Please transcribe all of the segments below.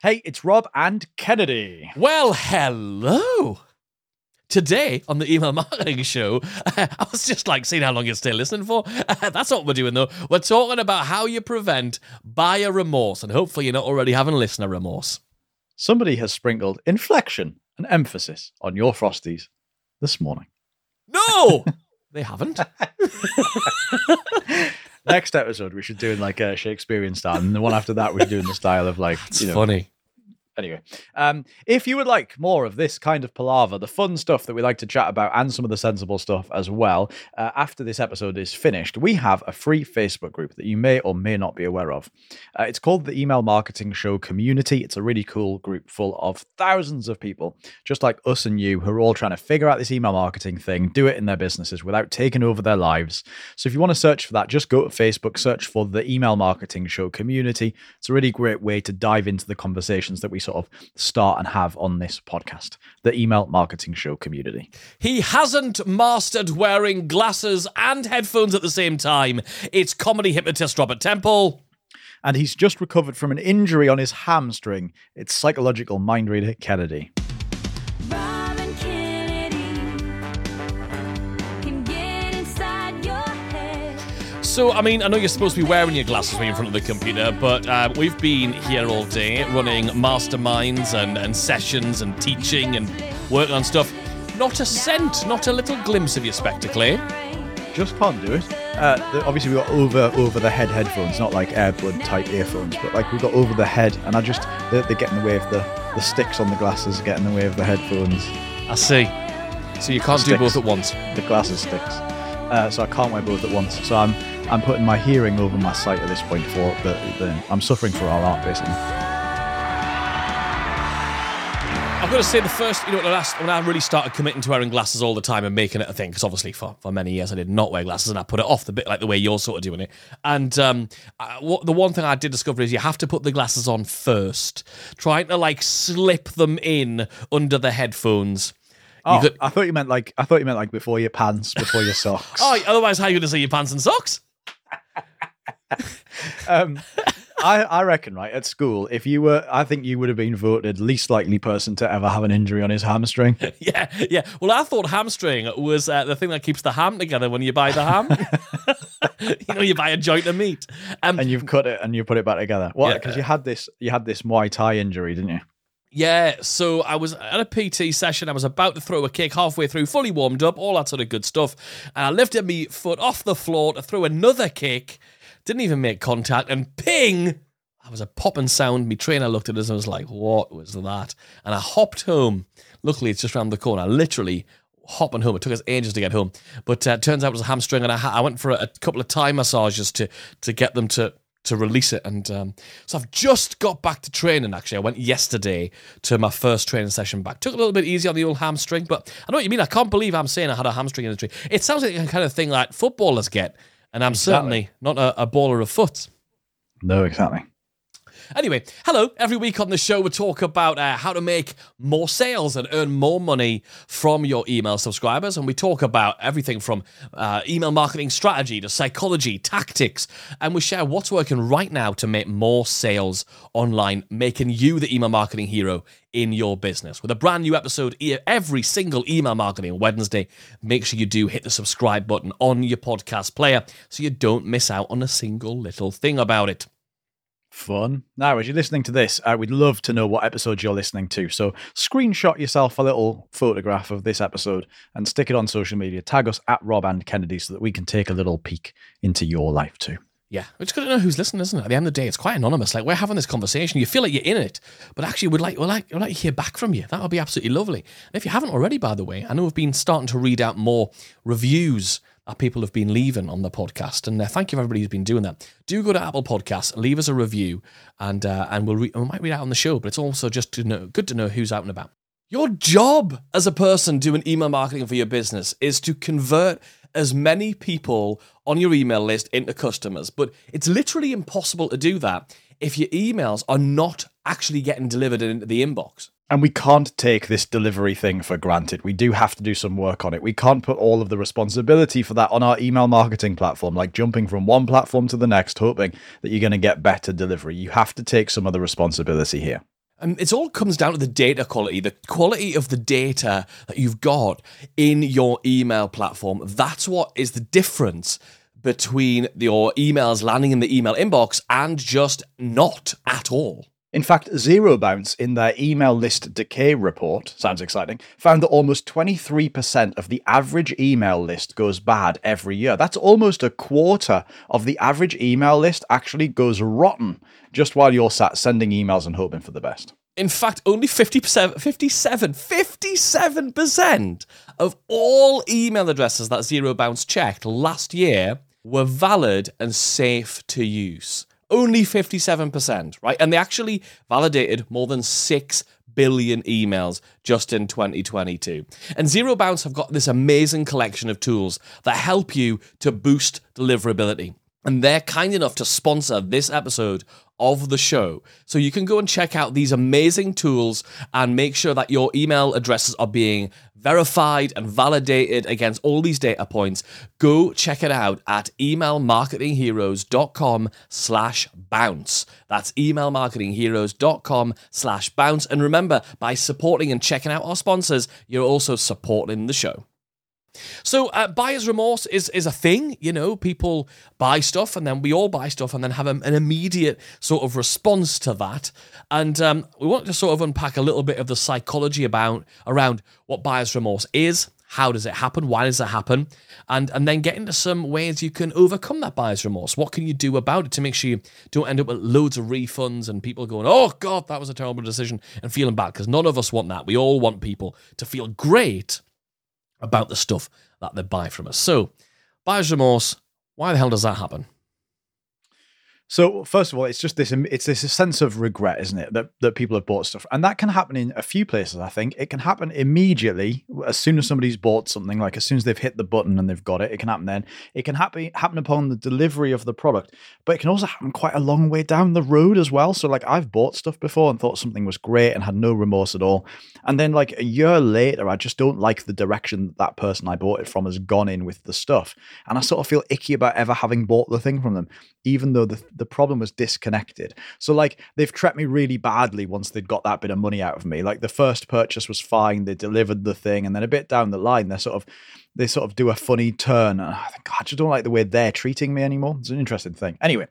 Hey, it's Rob and Kennedy. Well, hello. Today on the Email Marketing Show, I was just like seeing how long you're still listening for. That's what we're doing, though. We're talking about how you prevent buyer remorse, and hopefully you're not already having listener remorse. Somebody has sprinkled inflection and emphasis on your Frosties this morning. No, they haven't. Next episode, we should do in like a Shakespearean style, and the one after that, we should do in the style of like... It's funny. Anyway, if you would like more of this kind of palaver, the fun stuff that we like to chat about and some of the sensible stuff as well, after this episode is finished, we have a free Facebook group that you may or may not be aware of. It's called the Email Marketing Show Community. It's a really cool group full of thousands of people, just like us and you, who are all trying to figure out this email marketing thing, do it in their businesses without taking over their lives. So if you want to search for that, just go to Facebook, search for the Email Marketing Show Community. It's a really great way to dive into the conversations that we sort of start and have on this podcast, the Email Marketing Show Community. He hasn't mastered wearing glasses and headphones at the same time. It's comedy hypnotist Robert Temple. And he's just recovered from an injury on his hamstring. It's psychological mind reader Kennedy. So, I mean, I know you're supposed to be wearing your glasses when you're in front of the computer, but we've been here all day running masterminds and sessions and teaching and working on stuff. Not a cent, not a little glimpse of your spectacle, eh? Just can't do it. Obviously, we've got over-the-head headphones, not like AirPlug-type earphones, but like we've got over-the-head, and I just, they get in the way of the sticks on the glasses, get in the way of the headphones. I see. So you can't do both at once. The glasses sticks. So I can't wear both at once. So I'm putting my hearing over my sight at this point for the I'm suffering for our art, basically. I've got to say, when I really started committing to wearing glasses all the time and making it a thing, because obviously for many years I did not wear glasses and I put it off, the bit like the way you're sort of doing it. And the one thing I did discover is you have to put the glasses on first, trying to like slip them in under the headphones. Oh, I thought you meant like before your pants, before your socks. Oh, otherwise how are you going to see your pants and socks? I reckon, right, at school, I think you would have been voted least likely person to ever have an injury on his hamstring. Yeah. Well, I thought hamstring was the thing that keeps the ham together when you buy the ham. You buy a joint of meat. And you've cut it and you put it back together. Well, because you had this Muay Thai injury, didn't you? Yeah, so I was at a PT session. I was about to throw a kick halfway through, fully warmed up, all that sort of good stuff. And I lifted my foot off the floor to throw another kick, didn't even make contact, and ping! That was a popping sound. My trainer looked at us and was like, what was that? And I hopped home. Luckily, it's just around the corner. I literally hopping home. It took us ages to get home. But it turns out it was a hamstring, and I went for a couple of Thai massages to get them to release it, and so I've just got back to training. Actually, I went yesterday to my first training session back. Took it a little bit easy on the old hamstring, but I know what you mean. I can't believe I'm saying I had a hamstring injury. It sounds like the kind of thing that footballers get, and I'm certainly not a baller of foot. No, exactly. Anyway, hello. Every week on the show, we talk about how to make more sales and earn more money from your email subscribers. And we talk about everything from email marketing strategy to psychology, tactics. And we share what's working right now to make more sales online, making you the email marketing hero in your business. With a brand new episode every single Email Marketing Wednesday, make sure you do hit the subscribe button on your podcast player so you don't miss out on a single little thing about it. Fun. Now, as you're listening to this, we'd love to know what episode you're listening to. So screenshot yourself a little photograph of this episode and stick it on social media. Tag us at Rob and Kennedy so that we can take a little peek into your life too. Yeah, we're just going to know who's listening, isn't it? At the end of the day, it's quite anonymous. Like, we're having this conversation. You feel like you're in it, but actually we'd like to hear back from you. That would be absolutely lovely. And if you haven't already, by the way, I know we've been starting to read out more reviews people have been leaving on the podcast, and thank you for everybody who's been doing that. Do go to Apple Podcasts, leave us a review, and we might read out on the show, but it's also just good to know who's out and about. Your job as a person doing email marketing for your business is to convert as many people on your email list into customers, but it's literally impossible to do that if your emails are not actually getting delivered into the inbox. And we can't take this delivery thing for granted. We do have to do some work on it. We can't put all of the responsibility for that on our email marketing platform, like jumping from one platform to the next, hoping that you're going to get better delivery. You have to take some of the responsibility here. It all comes down to the data quality, the quality of the data that you've got in your email platform. That's what is the difference between your emails landing in the email inbox and just not at all. In fact, ZeroBounce, in their email list decay report, sounds exciting, found that almost 23% of the average email list goes bad every year. That's almost a quarter of the average email list actually goes rotten just while you're sat sending emails and hoping for the best. In fact, only 57% of all email addresses that ZeroBounce checked last year were valid and safe to use. Only 57%, right? And they actually validated more than 6 billion emails just in 2022. And ZeroBounce have got this amazing collection of tools that help you to boost deliverability. And they're kind enough to sponsor this episode of the show. So you can go and check out these amazing tools and make sure that your email addresses are being verified and validated against all these data points. Go check it out at emailmarketingheroes.com/bounce. That's emailmarketingheroes.com/bounce. And remember, by supporting and checking out our sponsors, you're also supporting the show. So buyer's remorse is a thing, you know, people buy stuff and then we all buy stuff and then have an immediate sort of response to that. And we want to sort of unpack a little bit of the psychology around what buyer's remorse is, how does it happen, why does it happen, and then get into some ways you can overcome that buyer's remorse. What can you do about it to make sure you don't end up with loads of refunds and people going, oh God, that was a terrible decision, and feeling bad, because none of us want that. We all want people to feel great about the stuff that they buy from us. So, buyer's remorse, why the hell does that happen? So, first of all, it's just this sense of regret, isn't it, that people have bought stuff. And that can happen in a few places, I think. It can happen immediately, as soon as somebody's bought something, like as soon as they've hit the button and they've got it, it can happen then. It can happen upon the delivery of the product, but it can also happen quite a long way down the road as well. So, like, I've bought stuff before and thought something was great and had no remorse at all. And then, like, a year later, I just don't like the direction that person I bought it from has gone in with the stuff. And I sort of feel icky about ever having bought the thing from them, even though the problem was disconnected. So, like, they've treated me really badly once they'd got that bit of money out of me. Like, the first purchase was fine. They delivered the thing. And then a bit down the line, they sort of do a funny turn. And I think, God, I just don't like the way they're treating me anymore. It's an interesting thing. Anyway,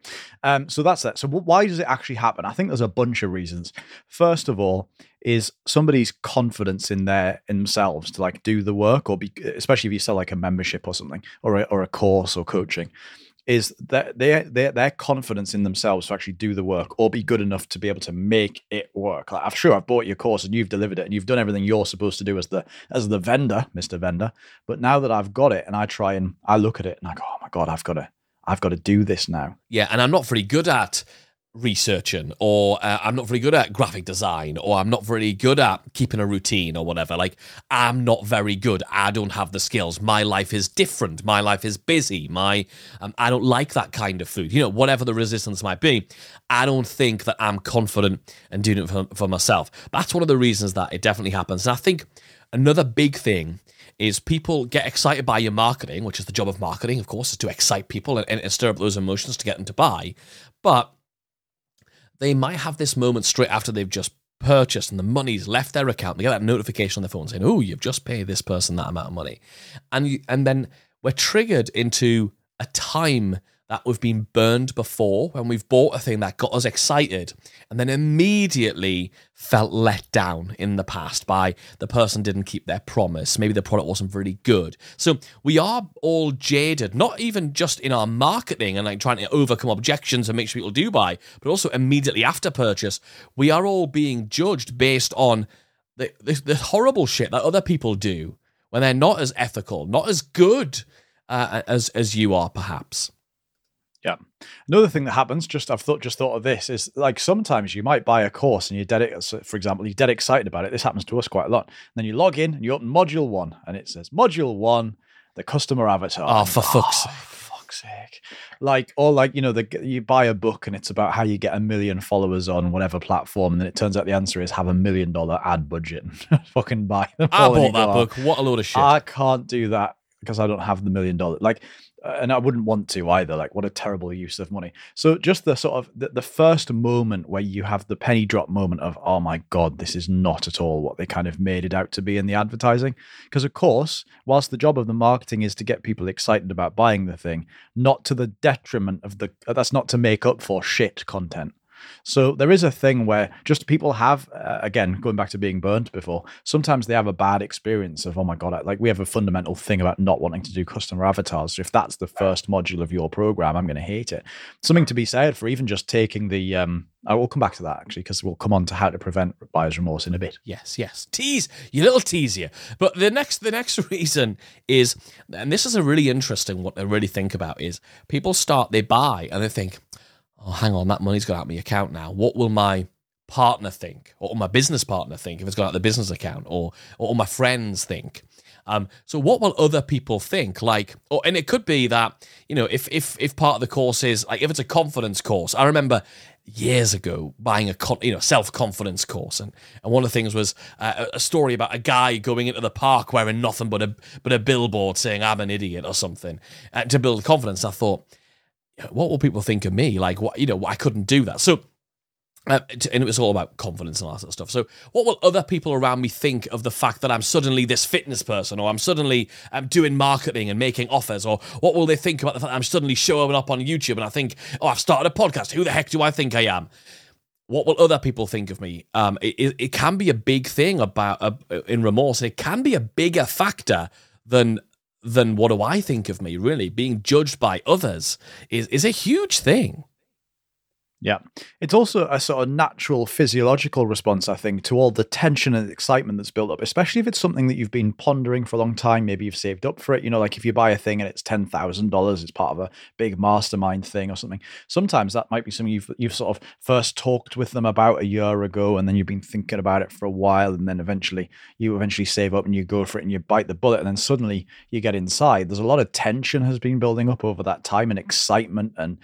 so that's that. So why does it actually happen? I think there's a bunch of reasons. First of all is somebody's confidence in themselves to, like, do the work, or especially if you sell, like, a membership or something, or a course or coaching, is that their confidence in themselves to actually do the work or be good enough to be able to make it work. Like, I'm sure I've bought your course and you've delivered it and you've done everything you're supposed to do as the vendor, Mr. Vendor. But now that I've got it and I look at it and I go, oh my God, I've got to do this now. Yeah, and I'm not very good at researching, or I'm not very good at graphic design, or I'm not very good at keeping a routine or whatever. Like, I'm not very good. I don't have the skills. My life is different. My life is busy. I don't like that kind of food. You know, whatever the resistance might be, I don't think that I'm confident in doing it for myself. That's one of the reasons that it definitely happens. And I think another big thing is people get excited by your marketing, which is the job of marketing, of course, is to excite people and stir up those emotions to get them to buy. But they might have this moment straight after they've just purchased and the money's left their account. They get that notification on their phone saying, oh, you've just paid this person that amount of money. And then we're triggered into a time that we've been burned before, when we've bought a thing that got us excited and then immediately felt let down in the past by the person didn't keep their promise. Maybe the product wasn't really good. So we are all jaded, not even just in our marketing and like trying to overcome objections and make sure people do buy, but also immediately after purchase, we are all being judged based on the horrible shit that other people do when they're not as ethical, not as good as you are, perhaps. Yeah. Another thing that happens, I've just thought of this, is like sometimes you might buy a course and you're dead excited about it. This happens to us quite a lot. And then you log in and you open module 1 and it says module 1, the customer avatar. Oh, for fuck's sake. Like, or like, you know, you buy a book and it's about how you get 1 million followers on whatever platform, and then it turns out the answer is have $1 million ad budget and fucking buy them. I bought that book. What a load of shit. I can't do that because I don't have the $1 million. Like, And I wouldn't want to either. Like, what a terrible use of money. So just the sort of the first moment where you have the penny drop moment of, oh my God, this is not at all what they kind of made it out to be in the advertising. Because of course, whilst the job of the marketing is to get people excited about buying the thing, not to the detriment of the, that's not to make up for shit content. So there is a thing where just people have, again, going back to being burnt before, sometimes they have a bad experience of, oh my God, like we have a fundamental thing about not wanting to do customer avatars. So if that's the first module of your program, I'm going to hate it. Something to be said for even just taking the, I will come back to that actually, because we'll come on to how to prevent buyer's remorse in a bit. Yes, yes. Tease, you little tease here. But the next reason is, and this is a really interesting one to really think about, is people start, they buy and they think, oh, hang on, that money's gone out of my account now. What will my partner think, or my business partner think if it's gone out of the business account, or my friends think? So what will other people think? Like, or, and it could be that, you know, if part of the course is, like if it's a confidence course, I remember years ago buying a self-confidence course, and one of the things was a story about a guy going into the park wearing nothing but a billboard saying I'm an idiot or something to build confidence. I thought, what will people think of me? Like, what, you know, I couldn't do that. So, and it was all about confidence and all that sort of stuff. So what will other people around me think of the fact that I'm suddenly this fitness person, or I'm suddenly doing marketing and making offers, or what will they think about the fact that I'm suddenly showing up on YouTube and I think, oh, I've started a podcast. Who the heck do I think I am? What will other people think of me? It can be a big thing about in remorse. It can be a bigger factor than what do I think of me, really. Being judged by others is a huge thing. Yeah. It's also a sort of natural physiological response, I think, to all the tension and excitement that's built up, especially if it's something that you've been pondering for a long time. Maybe you've saved up for it. You know, like if you buy a thing and it's $10,000, it's part of a big mastermind thing or something. Sometimes that might be something you've sort of first talked with them about a year ago, and then you've been thinking about it for a while, and then eventually save up and you go for it and you bite the bullet, and then suddenly you get inside. There's a lot of tension has been building up over that time, and excitement and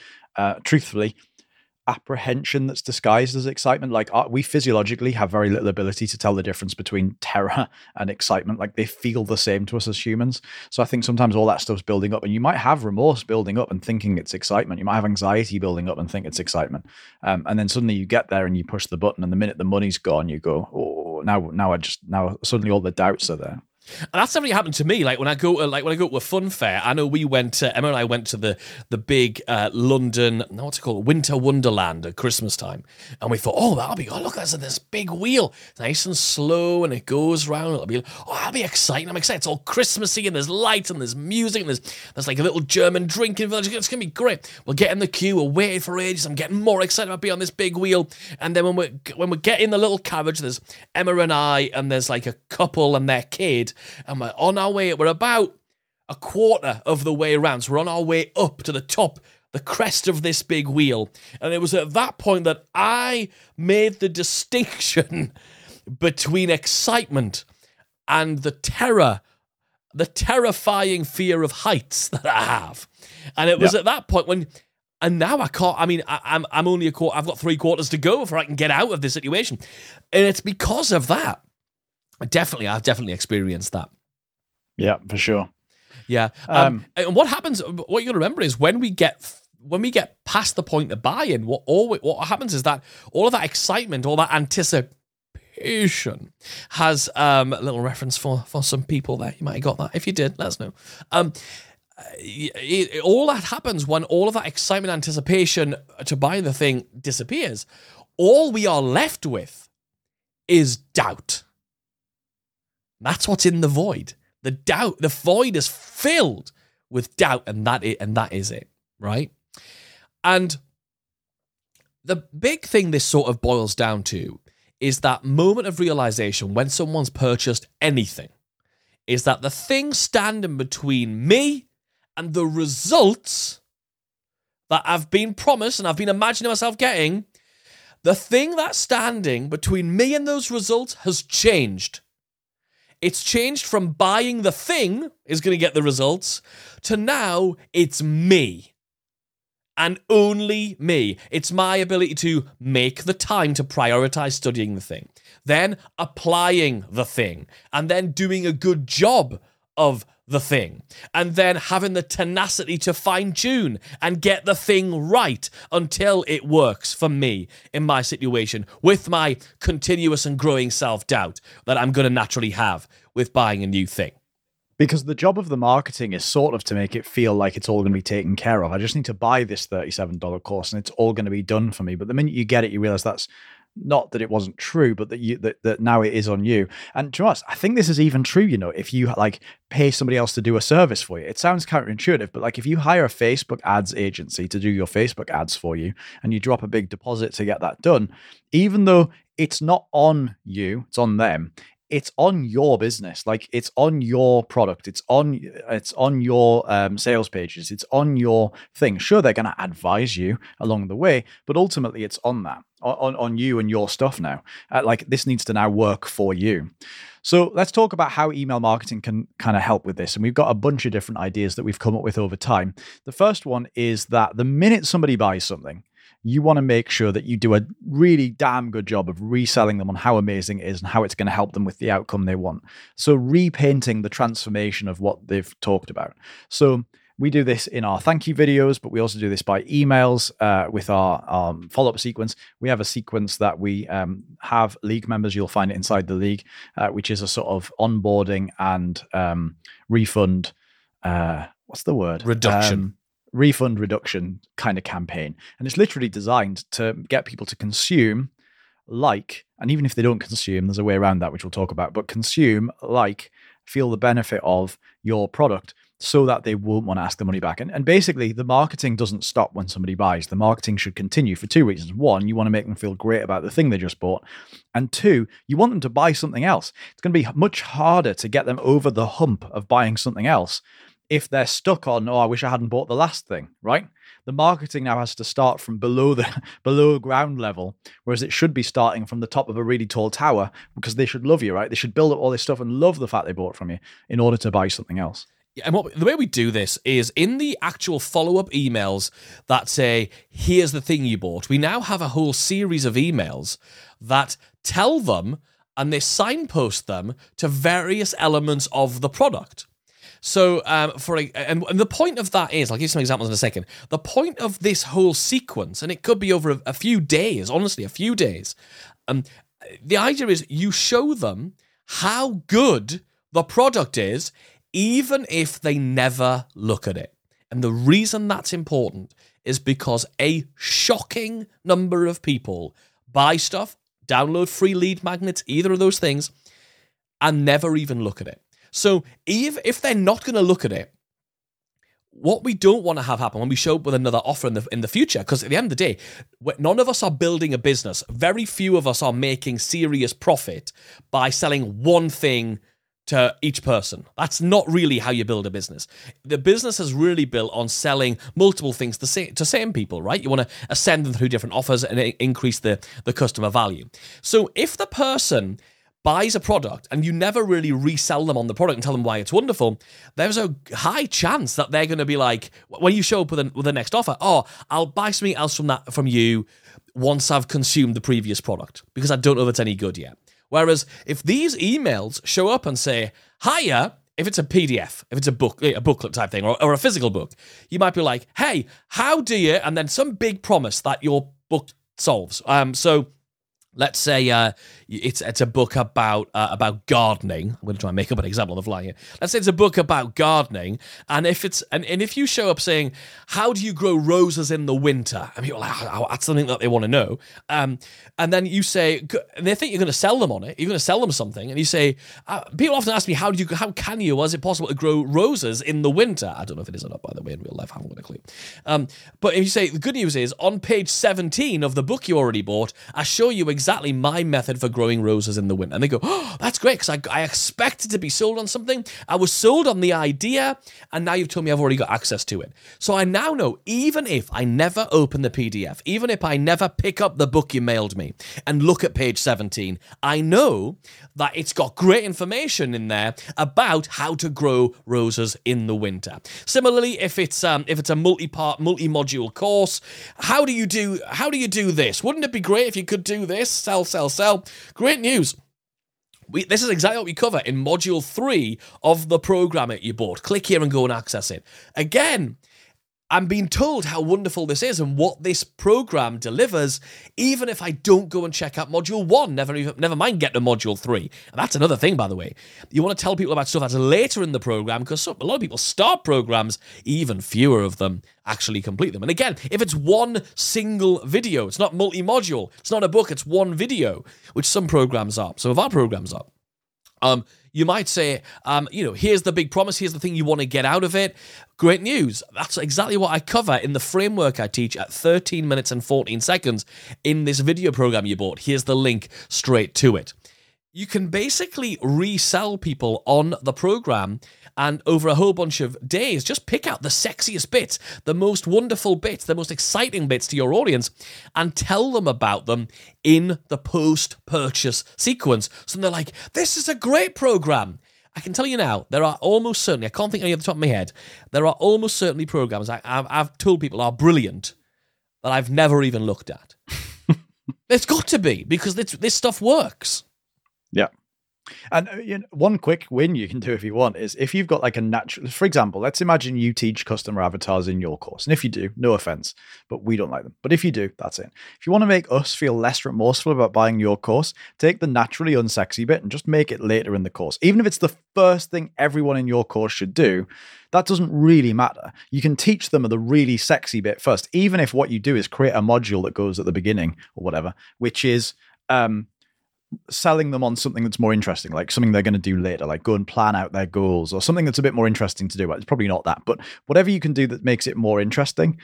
truthfully, apprehension that's disguised as excitement. Like we physiologically have very little ability to tell the difference between terror and excitement. Like they feel the same to us as humans. So I think sometimes all that stuff's building up, and you might have remorse building up and thinking it's excitement. You might have anxiety building up and think it's excitement. And then suddenly you get there and you push the button, and the minute the money's gone, you go, oh, now suddenly all the doubts are there. And that's definitely happened to me. Like when I go to a fun fair, I know Emma and I went to the big London, what's it called, Winter Wonderland at Christmas time, and we thought, look, there's this big wheel, it's nice and slow, and it goes round. That'll be exciting. I'm excited. It's all Christmassy, and there's lights, and there's music, and there's like a little German drinking village. It's gonna be great. We'll get in the queue. We're waiting for ages. I'm getting more excited about being on this big wheel. And then when we get in the little carriage, there's Emma and I, and there's like a couple and their kid. And we're on our way. We're about a quarter of the way around. So we're on our way up to the top, the crest of this big wheel. And it was at that point that I made the distinction between excitement and the terrifying fear of heights that I have. And it was at that point when... And now I can't. I mean, I'm only a quarter. I've got three quarters to go before I can get out of this situation. And it's because of that. I've definitely experienced that. Yeah, for sure. Yeah. And what happens, what you got to remember is when we get past the point of buying, what happens is that all of that excitement, all that anticipation has a little reference for some people there. You might have got that. If you did, let us know. All that happens when all of that excitement, anticipation to buy the thing disappears. All we are left with is doubt. That's what's in the void. The doubt, the void is filled with doubt, and that is it, right? And the big thing this sort of boils down to is that moment of realization when someone's purchased anything, is that the thing standing between me and the results that I've been promised and I've been imagining myself getting, the thing that's standing between me and those results has changed. It's changed from buying the thing is going to get the results to now it's me and only me. It's my ability to make the time to prioritize studying the thing, then applying the thing, and then doing a good job of the thing and then having the tenacity to fine-tune and get the thing right until it works for me in my situation with my continuous and growing self-doubt that I'm going to naturally have with buying a new thing. Because the job of the marketing is sort of to make it feel like it's all going to be taken care of. I just need to buy this $37 course and it's all going to be done for me. But the minute you get it, you realize that's not that it wasn't true, but that now it is on you. And to us, I think this is even true, you know, if you like pay somebody else to do a service for you. It sounds counterintuitive, but like if you hire a Facebook ads agency to do your Facebook ads for you and you drop a big deposit to get that done, even though it's not on you, it's on them. It's on your business. Like it's on your product. It's on your sales pages. It's on your thing. Sure, they're going to advise you along the way, but ultimately it's on that, on you and your stuff now. Like this needs to now work for you. So let's talk about how email marketing can kind of help with this. And we've got a bunch of different ideas that we've come up with over time. The first one is that the minute somebody buys something, you want to make sure that you do a really damn good job of reselling them on how amazing it is and how it's going to help them with the outcome they want. So repainting the transformation of what they've talked about. So we do this in our thank you videos, but we also do this by emails with our follow-up sequence. We have a sequence that we have league members. You'll find it inside the league, which is a sort of onboarding and refund. What's the word? Reduction. Refund reduction kind of campaign. And it's literally designed to get people to consume, like, and even if they don't consume, there's a way around that, which we'll talk about, but consume, like, feel the benefit of your product so that they won't want to ask the money back. And basically, the marketing doesn't stop when somebody buys. The marketing should continue for two reasons. One, you want to make them feel great about the thing they just bought. And two, you want them to buy something else. It's going to be much harder to get them over the hump of buying something else if they're stuck on, oh, I wish I hadn't bought the last thing, right? The marketing now has to start from below ground level, whereas it should be starting from the top of a really tall tower because they should love you, right? They should build up all this stuff and love the fact they bought from you in order to buy something else. Yeah, and the way we do this is in the actual follow-up emails that say, here's the thing you bought. We now have a whole series of emails that tell them and they signpost them to various elements of the product. So, and the point of that is, I'll give you some examples in a second. The point of this whole sequence, and it could be over a few days, honestly, a few days. The idea is you show them how good the product is, even if they never look at it. And the reason that's important is because a shocking number of people buy stuff, download free lead magnets, either of those things, and never even look at it. So if they're not going to look at it, what we don't want to have happen when we show up with another offer in the future, because at the end of the day, none of us are building a business. Very few of us are making serious profit by selling one thing to each person. That's not really how you build a business. The business is really built on selling multiple things to same people, right? You want to ascend them through different offers and increase the customer value. So if the person buys a product and you never really resell them on the product and tell them why it's wonderful, there's a high chance that they're going to be like, when you show up with the next offer, oh, I'll buy something else from you once I've consumed the previous product because I don't know if it's any good yet. Whereas if these emails show up and say, hiya, if it's a PDF, if it's a booklet type thing or a physical book, you might be like, hey, how do you, and then some big promise that your book solves. So let's say it's a book about gardening. I'm going to try and make up an example of lying here. Let's say it's a book about gardening, and if you show up saying, "How do you grow roses in the winter?" I mean, you're like, oh, that's something that they want to know. And then you say, and they think you're going to sell them on it. You're going to sell them something, and you say, people often ask me, "How can you? Is it possible to grow roses in the winter?" I don't know if it is or not, by the way, in real life. I haven't got a clue. But if you say, the good news is on page 17 of the book you already bought, I show you exactly my method for growing roses in the winter. And they go, oh, that's great, because I expected to be sold on something. I was sold on the idea, and now you've told me I've already got access to it. So I now know, even if I never open the PDF, even if I never pick up the book you mailed me and look at page 17, I know that it's got great information in there about how to grow roses in the winter. Similarly, if it's a multi-part, multi-module course, how do you do this? Wouldn't it be great if you could do this? Sell. Great news. This is exactly what we cover in Module 3 of the program that you bought. Click here and go and access it. Again, I'm being told how wonderful this is and what this program delivers, even if I don't go and check out Module 1, never mind get to Module 3. And that's another thing, by the way. You want to tell people about stuff that's later in the program, because a lot of people start programs, even fewer of them actually complete them. And again, if it's one single video, it's not multi-module, it's not a book, it's one video, which some programs are, some of our programs are. You might say, here's the big promise, here's the thing you want to get out of it. Great news. That's exactly what I cover in the framework I teach at 13 minutes and 14 seconds in this video program you bought. Here's the link straight to it. You can basically resell people on the program, and over a whole bunch of days, just pick out the sexiest bits, the most wonderful bits, the most exciting bits to your audience, and tell them about them in the post-purchase sequence. So they're like, this is a great program. I can tell you now, there are almost certainly, I can't think of any off the top of my head, there are almost certainly programs I've told people are brilliant that I've never even looked at. It's got to be, because this stuff works. Yeah. And one quick win you can do if you want is if you've got like a natural, for example, let's imagine you teach customer avatars in your course. And if you do, no offense, but we don't like them. But if you do, that's it. If you want to make us feel less remorseful about buying your course, take the naturally unsexy bit and just make it later in the course. Even if it's the first thing everyone in your course should do, that doesn't really matter. You can teach them the really sexy bit first, even if what you do is create a module that goes at the beginning or whatever, which is, selling them on something that's more interesting, like something they're going to do later, like go and plan out their goals or something that's a bit more interesting to do. It's probably not that, but whatever you can do that makes it more interesting,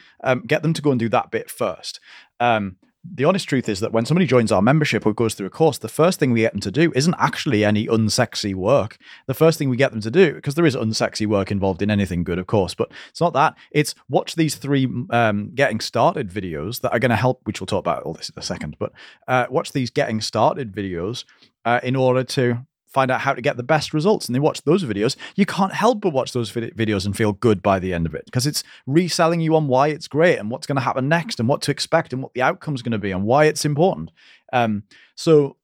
get them to go and do that bit first. The honest truth is that when somebody joins our membership or goes through a course, the first thing we get them to do isn't actually any unsexy work. The first thing we get them to do, because there is unsexy work involved in anything good, of course, but it's not that. It's watch these 3 getting started videos that are going to help, which we'll talk about all this in a second, but watch these getting started videos in order to find out how to get the best results. And they watch those videos. You can't help but watch those videos and feel good by the end of it, because it's reselling you on why it's great and what's going to happen next and what to expect and what the outcome's going to be and why it's important. So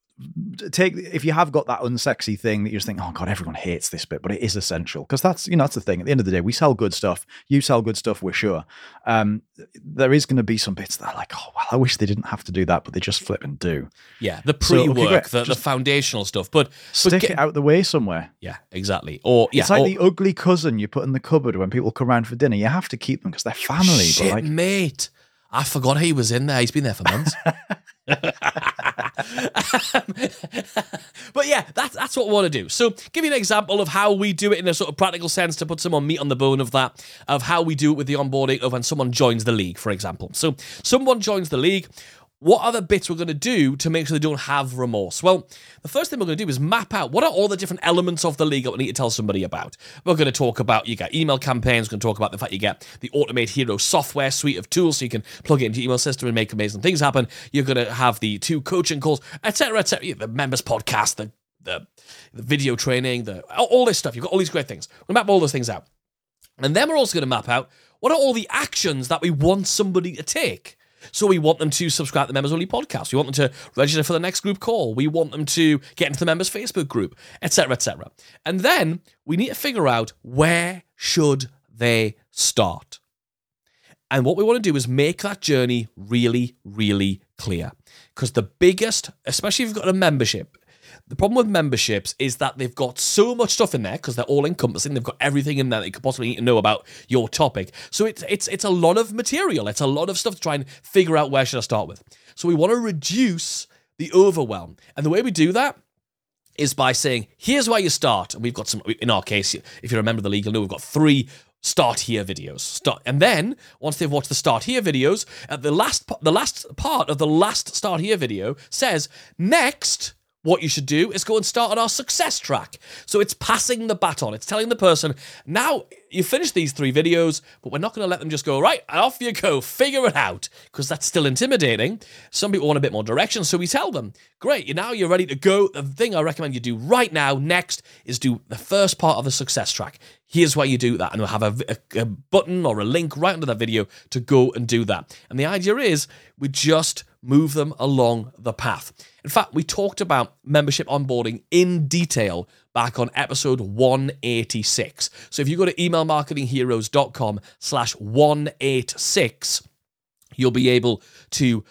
if you have got that unsexy thing that you just think, oh God, everyone hates this bit, but it is essential, because that's, that's the thing. At the end of the day, we sell good stuff. You sell good stuff, we're sure. There is going to be some bits that are like, oh, well, I wish they didn't have to do that, but they just flip and do. Yeah, the pre-work, the foundational stuff, but stick it out the way somewhere. Yeah, exactly. It's like the ugly cousin you put in the cupboard when people come around for dinner. You have to keep them because they're family. Shit, but mate. I forgot he was in there. He's been there for months. But yeah, that's what we want to do. So give you an example of how we do it in a sort of practical sense to put some more meat on the bone of that, of how we do it with the onboarding of when someone joins the league, for example. So someone joins the league. What are the bits we're going to do to make sure they don't have remorse? Well, the first thing we're going to do is map out what are all the different elements of the league that we need to tell somebody about. We're going to talk about you get email campaigns. We're going to talk about the fact you get the Automate Hero software suite of tools so you can plug it into your email system and make amazing things happen. You're going to have the 2 coaching calls, etc., etc. The members podcast, the video training, all this stuff. You've got all these great things. We're going to map all those things out. And then we're also going to map out what are all the actions that we want somebody to take. So we want them to subscribe to the Members Only podcast. We want them to register for the next group call. We want them to get into the members Facebook group, etc., etc. And then we need to figure out where should they start. And what we want to do is make that journey really, really clear. Because the biggest, especially if you've got a membership, the problem with memberships is that they've got so much stuff in there because they're all encompassing. They've got everything in there that you could possibly need to know about your topic. So it's a lot of material. It's a lot of stuff to try and figure out where should I start with. So we want to reduce the overwhelm. And the way we do that is by saying, here's where you start. And we've got some, in our case, if you remember the league, you'll know we've got 3 Start Here videos. And then, once they've watched the Start Here videos, at the last part of the last Start Here video says, next, what you should do is go and start on our success track. So it's passing the baton. It's telling the person, now you finish these 3 videos, but we're not going to let them just go, right, and off you go, figure it out, because that's still intimidating. Some people want a bit more direction, so we tell them, great, now you're ready to go. The thing I recommend you do right now, next, is do the first part of the success track. Here's where you do that, and we'll have a button or a link right under that video to go and do that. And the idea is we just move them along the path. In fact, we talked about membership onboarding in detail back on episode 186. So if you go to emailmarketingheroes.com/186, you'll be able to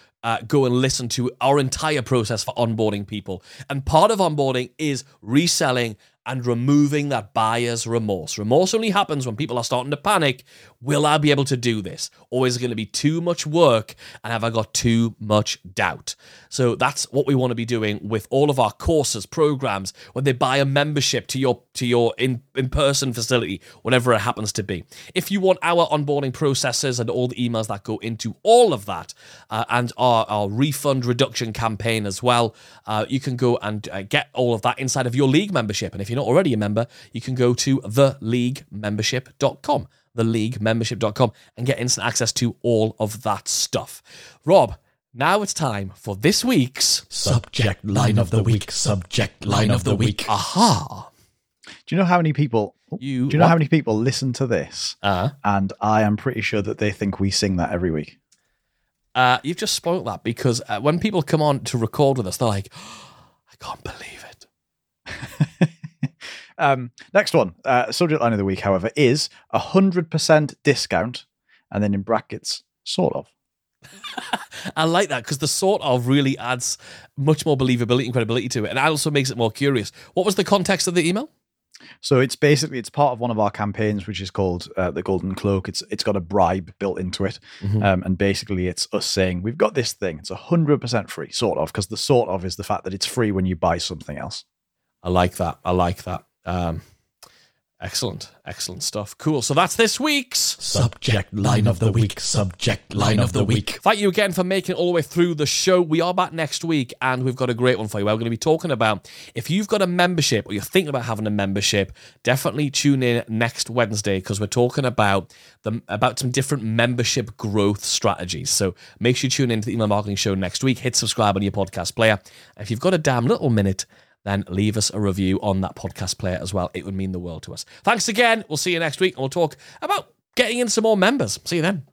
go and listen to our entire process for onboarding people. And part of onboarding is reselling and removing that buyer's remorse. Remorse only happens when people are starting to panic. Will I be able to do this? Or is it going to be too much work? And have I got too much doubt? So that's what we want to be doing with all of our courses, programs, when they buy a membership to your in-person facility, whatever it happens to be. If you want our onboarding processes and all the emails that go into all of that, and our refund reduction campaign as well, you can go and get all of that inside of your league membership. And if you're not already a member, you can go to theleaguemembership.com, theleaguemembership.com, and get instant access to all of that stuff. Rob, now it's time for this week's Subject Line of the Week. Subject Line of the Week. Aha. Do you know how many people how many people listen to this? And I am pretty sure that they think we sing that every week. You've just spoiled that, because when people come on to record with us, they're like, I can't believe it. Next one, subject line of the week, however, is 100% discount, and then in brackets, sort of. I like that, because the sort of really adds much more believability and credibility to it, and also makes it more curious. What was the context of the email? So it's basically, it's part of one of our campaigns, which is called the Golden Cloak. It's got a bribe built into it. Mm-hmm. And basically it's us saying, we've got this thing. It's 100% free, sort of, because the sort of is the fact that it's free when you buy something else. I like that. I like that. Excellent stuff. Cool. So that's this week's Subject Line of the Week. Subject Line of the Week. Thank you again for making it all the way through the show. We are back next week, and we've got a great one for you. We're going to be talking about, if you've got a membership or you're thinking about having a membership, definitely tune in next Wednesday, because we're talking about some different membership growth strategies. So make sure you tune in to the Email Marketing Show next week. Hit subscribe on your podcast player. If you've got a damn little minute, then leave us a review on that podcast player as well. It would mean the world to us. Thanks again. We'll see you next week, and we'll talk about getting in some more members. See you then.